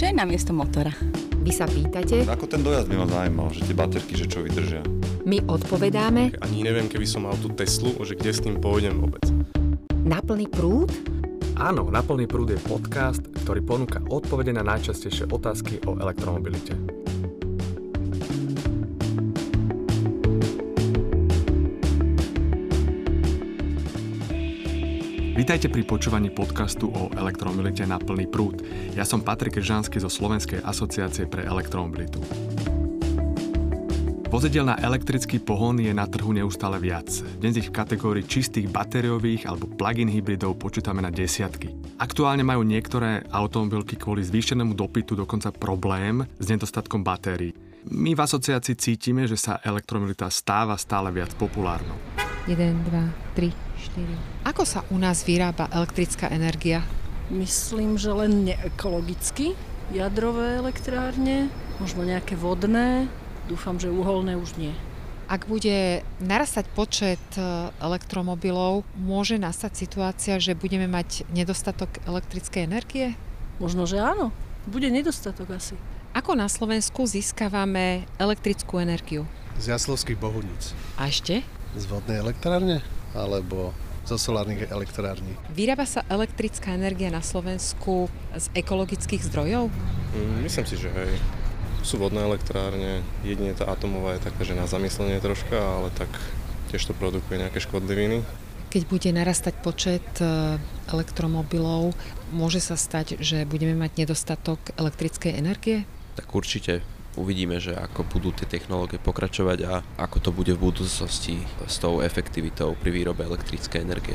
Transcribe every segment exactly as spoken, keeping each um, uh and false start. Čo je namiesto motora? Vy sa pýtate... Ako ten dojazd by ma zaujímal, že tie baterky, že čo vydržia? My odpovedáme... Ani neviem, keby som mal tú Teslu, že kde s tým pôjdem vôbec. Na plný prúd? Áno, Na plný prúd je podcast, ktorý ponúka odpovede na najčastejšie otázky o elektromobilite. Vítajte pri počúvaní podcastu o elektromobilite Na plný prúd. Ja som Patrik Žanský zo Slovenskej asociácie pre elektromobilitu. Vozidiel na elektrický pohon je na trhu neustále viac. Dnes ich v kategórii čistých batériových alebo plug-in hybridov počítame na desiatky. Aktuálne majú niektoré automobilky kvôli zvýšenému dopytu dokonca problém s nedostatkom batérií. My v asociácii cítime, že sa elektromobilita stáva stále viac populárnou. jeden, dva, tri, štyri. Ako sa u nás vyrába elektrická energia? Myslím, že len neekologicky. Jadrové elektrárne, možno nejaké vodné. Dúfam, že uholné už nie. Ak bude narastať počet elektromobilov, môže nastať situácia, že budeme mať nedostatok elektrickej energie? Možno, že áno. Bude nedostatok asi. Ako na Slovensku získavame elektrickú energiu? Z Jaslovských Bohunic. A ešte? Z vodnej elektrárne alebo zo solárnych elektrární. Vyrába sa elektrická energia na Slovensku z ekologických zdrojov? Mm, myslím si, že hej. Sú vodné elektrárne, jedine tá atomová je taká, že na zamyslenie troška, ale tak tiež to produkuje nejaké škodliviny. Keď bude narastať počet elektromobilov, môže sa stať, že budeme mať nedostatok elektrickej energie? Tak určite. Uvidíme, že ako budú tie technológie pokračovať a ako to bude v budúcnosti s tou efektivitou pri výrobe elektrickej energie.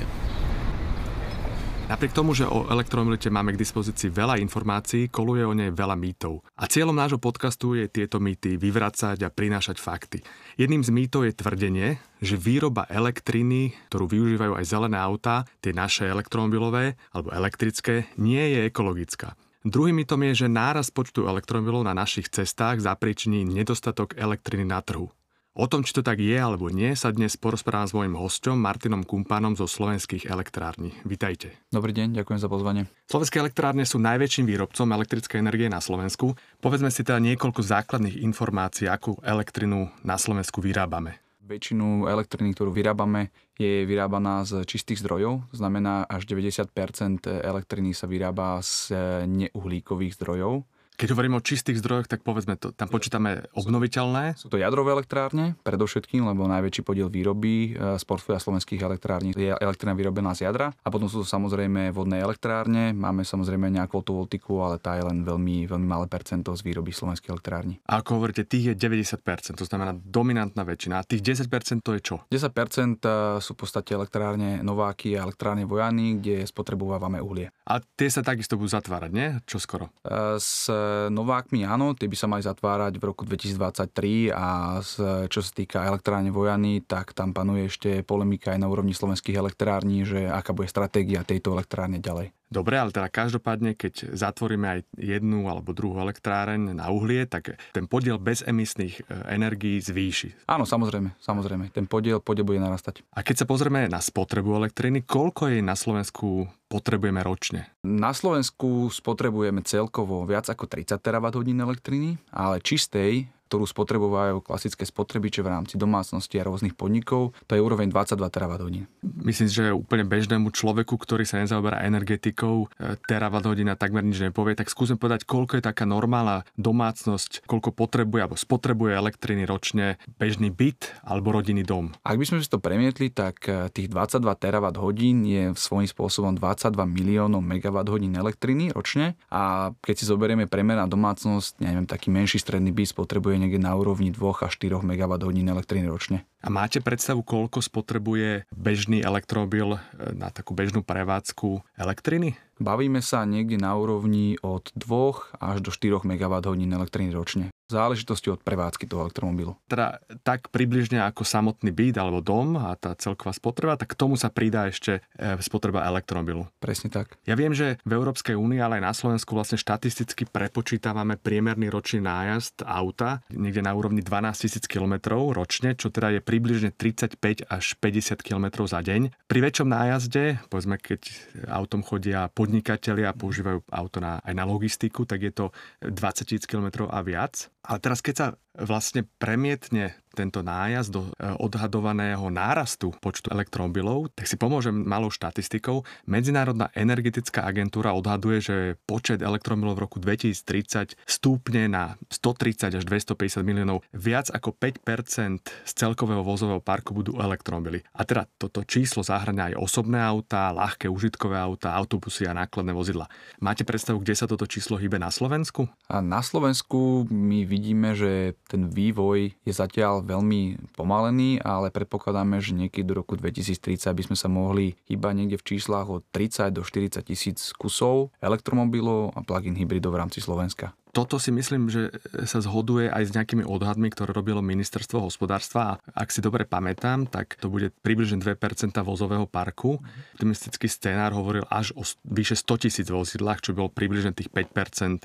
Napriek tomu, že o elektromobilite máme k dispozícii veľa informácií, koluje o nej veľa mýtov. A cieľom nášho podcastu je tieto mýty vyvracať a prinášať fakty. Jedným z mýtov je tvrdenie, že výroba elektriny, ktorú využívajú aj zelené autá, tie naše elektromobilové alebo elektrické, nie je ekologická. Druhým mýtom je, že nárast počtu elektromobilov na našich cestách zapríčiní nedostatok elektriny na trhu. O tom, či to tak je alebo nie, sa dnes porozprávam s mojím hosťom Martinom Kumpánom zo Slovenských elektrární. Vitajte. Dobrý deň, ďakujem za pozvanie. Slovenské elektrárne sú najväčším výrobcom elektrickej energie na Slovensku. Povedzme si teda niekoľko základných informácií, akú elektrinu na Slovensku vyrábame. Väčšinu elektriny, ktorú vyrábame, je vyrábaná z čistých zdrojov. To znamená, až deväťdesiat percent elektriny sa vyrába z neuhlíkových zdrojov. Keď hovoríme o čistých zdrojoch, tak povedzme, to, tam počítame obnoviteľné. Sú to jadrové elektrárne, predovšetkým, lebo najväčší podiel výroby z portfólia slovenských elektrární je elektrina vyrobená z jadra. A potom sú to samozrejme vodné elektrárne, máme samozrejme nejakú fotovoltiku, ale tá je len veľmi, veľmi malé percento z výroby slovenských elektrární. A ako hovoríte, tých je deväťdesiat percent, to znamená dominantná väčšina. A tých desať percent to je čo? desať percent sú v podstate elektrárne Nováky a elektrárne Vojany, kde spotrebovávame uhlie. A tie sa takisto budú zatvárať, nie? Čo skoro? S Novákmi áno, tie by sa mali zatvárať v roku dvetisícdvadsaťtri a čo sa týka elektrárne Vojany, tak tam panuje ešte polemika aj na úrovni slovenských elektrární, že aká bude stratégia tejto elektrárne ďalej. Dobre, ale teda každopádne, keď zatvoríme aj jednu alebo druhú elektráreň na uhlie, tak ten podiel bezemisných energií zvýši. Áno, samozrejme, samozrejme. Ten podiel, podiel bude narastať. A keď sa pozrieme na spotrebu elektriny, koľko jej na Slovensku potrebujeme ročne? Na Slovensku spotrebujeme celkovo viac ako tridsať terawatthodín elektriny, ale čistej, ktorú spotrebovajú klasické spotrebiče v rámci domácnosti a rôznych podnikov, to je úroveň dvadsaťdva terawatthodín. Myslím, že úplne bežnému človeku, ktorý sa nezaoberá energetikou, terawatthodina takmer nič nepovie, tak skúsim povedať, koľko je taká normálna domácnosť, koľko potrebuje alebo spotrebuje elektriny ročne bežný byt alebo rodinný dom. Ak by sme si to premietli, tak tých dvadsaťdva terawatthodín je svojím spôsobom dvadsaťdva miliónov megawatthodín elektriny ročne a keď si zoberieme priemer na domácnosť, neviem, taký menší stredný byt spotrebuje niekde na úrovni dva až štyri megawatthodín elektriny ročne. A máte predstavu, koľko spotrebuje bežný elektromobil na takú bežnú prevádzku elektriny? Bavíme sa niekde na úrovni od dva až do štyroch megawatthodín elektriny ročne. V záležitosti od prevádzky toho elektromobilu. Teda tak približne ako samotný byt alebo dom a tá celková spotreba, tak k tomu sa pridá ešte spotreba elektromobilu. Presne tak. Ja viem, že v Európskej únii, ale aj na Slovensku vlastne štatisticky prepočítavame priemerný ročný nájazd auta niekde na úrovni dvanásť tisíc kilometrov ročne, čo teda je približne tridsaťpäť až päťdesiat kilometrov za deň. Pri väčšom nájazde, povedzme, keď autom chodia po podnikatelia používajú auto na, aj na logistiku, tak je to dvadsaťtisíc kilometrov a viac. Ale teraz, keď sa vlastne premietne tento nájazd do odhadovaného nárastu počtu elektromobilov, tak si pomôžem malou štatistikou. Medzinárodná energetická agentúra odhaduje, že počet elektromobilov v roku dvetisíctridsať stúpne na stotridsať až dvestopäťdesiat miliónov. Viac ako päť percent z celkového vozového parku budú elektromobily. A teda toto číslo zahŕňa aj osobné autá, ľahké užitkové autá, autobusy a nákladné vozidla. Máte predstavu, kde sa toto číslo hýbe na Slovensku? A na Slovensku my vidíme, že ten vývoj je zatiaľ veľmi pomalený, ale predpokladáme, že niekedy do roku dvetisíctridsať by sme sa mohli iba niekde v číslach od tridsať do štyridsať tisíc kusov elektromobilov a plug-in hybridov v rámci Slovenska. Toto si myslím, že sa zhoduje aj s nejakými odhadmi, ktoré robilo ministerstvo hospodárstva. Ak si dobre pamätám, tak to bude približne dve percentá vozového parku. Optimistický scénár hovoril až o vyše sto tisíc vozidlách, čo bolo približne tých päť percent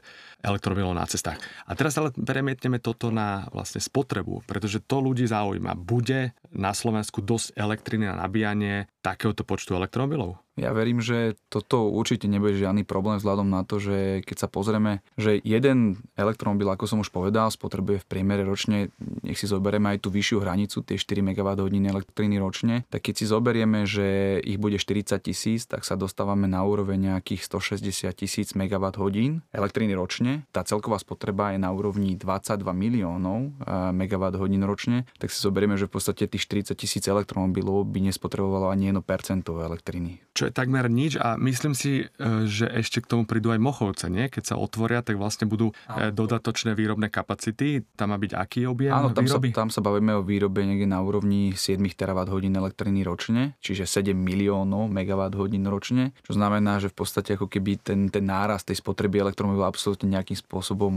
elektromobilov na cestách. A teraz ale premietneme toto na vlastne spotrebu, pretože to ľudí zaujíma. Bude na Slovensku dosť elektriny na nabíjanie takéhoto počtu elektromobilov? Ja verím, že toto určite nebude žiadny problém vzhľadom na to, že keď sa pozrieme, že jeden elektromobil, ako som už povedal, spotrebuje v priemere ročne, nech si zoberieme aj tú vyššiu hranicu, tie štyri megawatthodiny elektriny ročne, tak keď si zoberieme, že ich bude štyridsať tisíc, tak sa dostávame na úroveň nejakých stošesťdesiat tisíc megawatthodín elektriny ročne. Tá celková spotreba je na úrovni dvadsaťdva miliónov megawatthodín ročne, tak si zoberieme, že v podstate tých štyridsať tisíc elektromobilov by nespotrebovalo ani jedno percento elektriny. Čo je takmer nič a myslím si, že ešte k tomu prídu aj Mochovce, nie? Keď sa otvoria, tak vlastne budú áno, dodatočné výrobné kapacity. Tam má byť aký objem áno, tam výroby? Áno, tam sa bavíme o výrobe niekde na úrovni sedem terawatthodín elektriny ročne, čiže sedem miliónov megawatthodín ročne, čo znamená, že v podstate ako keby ten, ten nárast tej spotreby elektromobilov absolútne nejakým spôsobom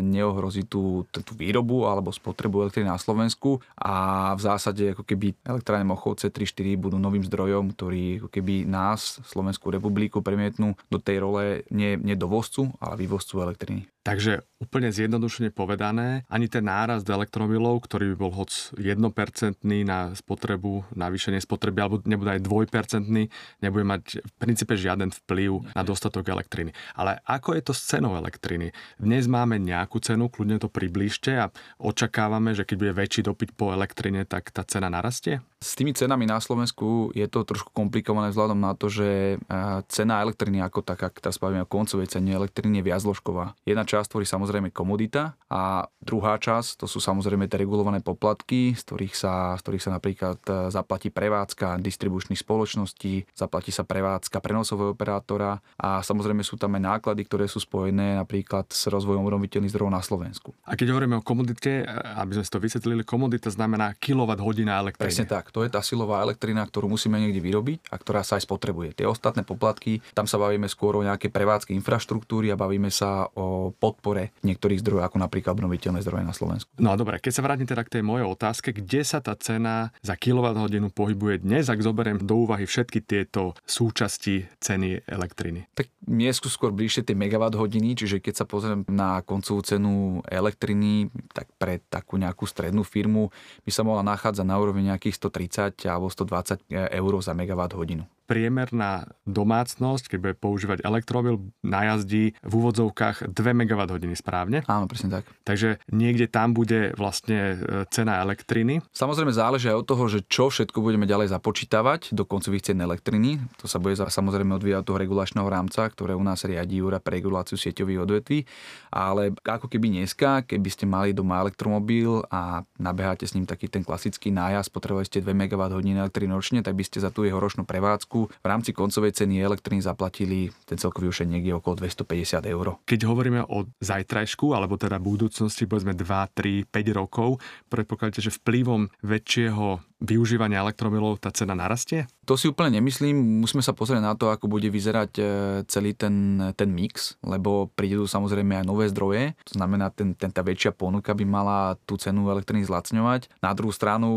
neohrozí tú, tú výrobu alebo spotrebu elektriny na Slovensku a v zásade ako keby elektrárne Mochovce tri štyri budú novým zdrojom, ktorý ako keby nás, Slovenskú republiku, premietnú do tej role nie, nie dovozcu, ale vývozcu elektriny. Takže úplne zjednodušene povedané, ani ten nárast elektromobilov, ktorý by bol hoc jednopercentný na spotrebu, na vyšenie spotreby, alebo nebude aj dvojpercentný, nebude mať v princípe žiaden vplyv na dostatok elektriny. Ale ako je to s cenou elektriny? Dnes máme nejakú cenu, kľudne to približte a očakávame, že keď bude väčší dopyt po elektrine, tak tá cena narastie? S tými cenami na Slovensku je to trošku komplikované vzhľadom na to, že cena elektriny ako taká, ak teraz bavíme o koncovej cene elektriny, je viacložková. Jedna časť tvorí samozrejme komodita a druhá časť to sú samozrejme tie regulované poplatky, z ktorých sa, z ktorých sa napríklad zaplatí prevádzka distribučných spoločností, zaplatí sa prevádzka prenosového operátora a samozrejme sú tam aj náklady, ktoré sú spojené napríklad s rozvojom obnoviteľných zdrojov na Slovensku. A keď hovoríme o komodite, aby sme si to vysvetlili, komodita znamená kilowatthodina elektriny. Presne tak. To je tá silová elektrina, ktorú musíme niekde vyrobiť a ktorá sa aj spotrebuje. Tie ostatné poplatky, tam sa bavíme skôr o nejaké prevádzky infraštruktúry a bavíme sa o podpore niektorých zdrojov, ako napríklad obnoviteľné zdroje na Slovensku. No a dobre, keď sa vrátim teda k tej mojej otázke, kde sa tá cena za kilowatthodinu pohybuje dnes, ak zoberiem do úvahy všetky tieto súčasti ceny elektriny? Tak nie sú skôr bližšie tie megawatthodiny, čiže keď sa pozriem na koncovú cenu elektriny, tak pre takú nejakú strednú firmu by sa mohla nachádzať na úrovni nejakých stotridsať alebo stodvadsať eur za megawatt hodinu. Priemerná domácnosť, keď bude používať elektromobil, najazdí v úvodzovkách dve megawatthodiny, správne? Áno, presne tak. Takže niekde tam bude vlastne cena elektriny. Samozrejme záleží aj od toho, že čo všetko budeme ďalej započítavať do koncových cien elektriny. To sa bude samozrejme odvíjať od toho regulačného rámca, ktoré u nás riadí ú er pre reguláciu sieťových odvetví, ale ako keby dneska, keby ste mali doma elektromobil a nabeháte s ním taký ten klasický nájazd, potrebovali ste dve megawatthodiny elektriny ročne, tak by ste za tú jeho ročnú prevádzku v rámci koncovej ceny elektriny zaplatili ten celkový už niekde okolo dvestopäťdesiat eur. Keď hovoríme o zajtrajšku, alebo teda budúcnosti, povedzme dva, tri, päť rokov, predpokladáte, že vplyvom väčšieho využívania elektromobilov tá cena narastie? To si úplne nemyslím. Musíme sa pozrieť na to, ako bude vyzerať celý ten, ten mix, lebo prídu samozrejme aj nové zdroje. To znamená, ten, ten, tá väčšia ponuka by mala tú cenu elektriny zlacňovať. Na druhú stranu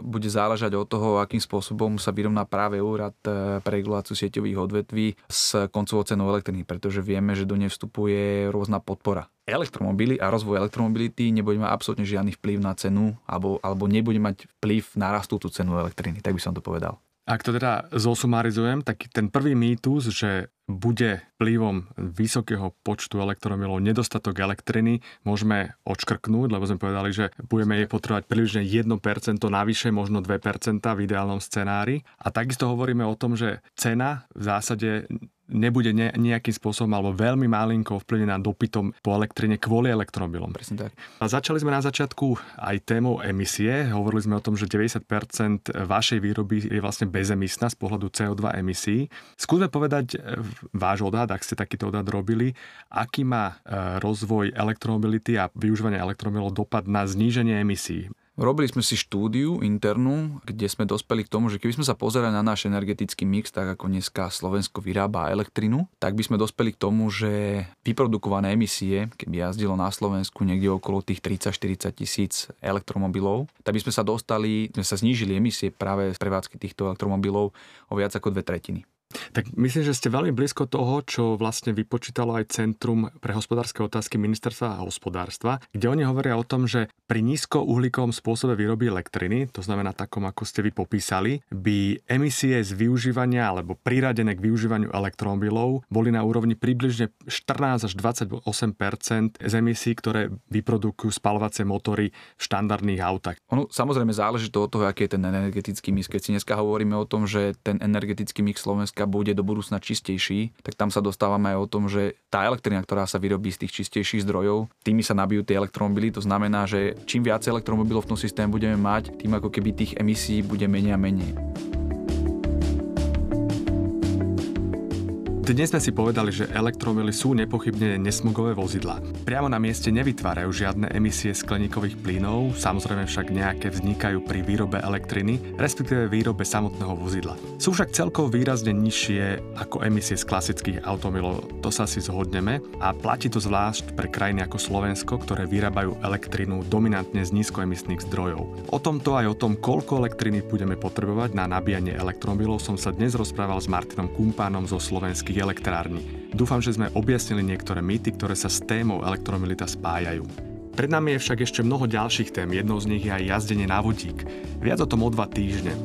bude záležať od toho, akým spôsobom sa vyrovná práve úrad pre reguláciu sieťových odvetví s koncovou cenou elektriny, pretože vieme, že do nej vstupuje rôzna podpora. Elektromobily a rozvoj elektromobility nebude mať absolútne žiadny vplyv na cenu alebo, alebo nebude mať vplyv na rastúcu cenu elektriny, tak by som to povedal. Ak to teda zosumarizujem, tak ten prvý mýtus, že bude vplyvom vysokého počtu elektromilov nedostatok elektriny, môžeme odškrknúť, lebo sme povedali, že budeme jej potrebovať približne jedno percento, navyše možno dve percentá v ideálnom scenári. A takisto hovoríme o tom, že cena v zásade nebude ne, nejakým spôsobom alebo veľmi malinko vplyvnená dopytom po elektrine kvôli elektromobilom. Presne tak. A začali sme na začiatku aj témou emisie. Hovorili sme o tom, že deväťdesiat percent vašej výroby je vlastne bezemisná z pohľadu cé o dva emisí. Skúsme povedať váš odhad, ak ste takýto odhad robili, aký má rozvoj elektromobility a využívanie elektromobilov dopad na zníženie emisí. Robili sme si štúdiu internú, kde sme dospeli k tomu, že keby sme sa pozerali na náš energetický mix, tak ako dneska Slovensko vyrába elektrinu, tak by sme dospeli k tomu, že vyprodukované emisie, keby jazdilo na Slovensku niekde okolo tých tridsať až štyridsať tisíc elektromobilov, tak by sme sa dostali, sme sa znížili emisie práve z prevádzky týchto elektromobilov o viac ako dve tretiny. Tak myslím, že ste veľmi blízko toho, čo vlastne vypočítalo aj Centrum pre hospodárske otázky ministerstva a hospodárstva, kde oni hovoria o tom, že pri nízkouhlíkovom spôsobe výroby elektriny, to znamená takom, ako ste vy popísali, by emisie z využívania alebo priradené k využívaniu elektromobilov boli na úrovni približne štrnásť až dvadsaťosem percent z emisí, ktoré vyprodukujú spaľovacie motory v štandardných autách. Ono samozrejme záleží to od toho, aký je ten energetický mix. Keď si dneska hovoríme o tom, že ten energetický mix Slovenska bude do budúcna čistejší, tak tam sa dostávame aj o tom, že tá elektrina, ktorá sa vyrobí z tých čistejších zdrojov, tými sa nabijú tie elektromobily. To znamená, že čím viac elektromobilov v tom systéme budeme mať, tým ako keby tých emisí bude menej a menej. Dnes sme si povedali, že elektromobily sú nepochybne nesmogové vozidlá. Priamo na mieste nevytvárajú žiadne emisie skleníkových plynov, samozrejme však nejaké vznikajú pri výrobe elektriny, respektíve výrobe samotného vozidla. Sú však celkovo výrazne nižšie ako emisie z klasických automobilov, to sa si zhodneme, a platí to zvlášť pre krajiny ako Slovensko, ktoré vyrábajú elektrinu dominantne z nízkoemisných zdrojov. O tomto aj o tom, koľko elektriny budeme potrebovať na nabíjanie elektromobilov, som sa dnes rozprával s Martinom Kumpánom zo Slovenských elektrárni. Dúfam, že sme objasnili niektoré mýty, ktoré sa s témou elektromobilita spájajú. Pred nami je však ešte mnoho ďalších tém, jednou z nich je aj jazdenie na vodík. Viac o tom o dva týždne.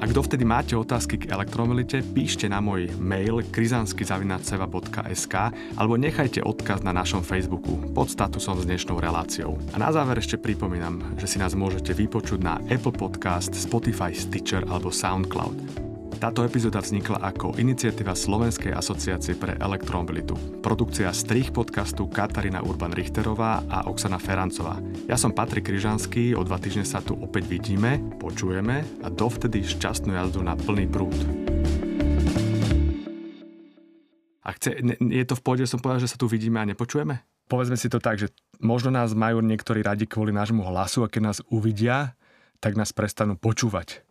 Ak dovtedy máte otázky k elektromobilite, píšte na môj mail krizansky zavináč seva bodka es ká alebo nechajte odkaz na našom Facebooku pod statusom s dnešnou reláciou. A na záver ešte pripomínam, že si nás môžete vypočuť na Apple Podcast, Spotify, Stitcher alebo SoundCloud. Táto epizóda vznikla ako iniciatíva Slovenskej asociácie pre elektromobilitu. Produkcia strih podcastu Katarína Urban-Richterová a Oksana Ferancová. Ja som Patrik Žanský, o dva týždne sa tu opäť vidíme, počujeme a dovtedy šťastnú jazdu na plný prúd. A chce, ne, je to v pohode, som povedal, že sa tu vidíme a nepočujeme? Povedzme si to tak, že možno nás majú niektorí radi kvôli nášmu hlasu a keď nás uvidia, tak nás prestanú počúvať.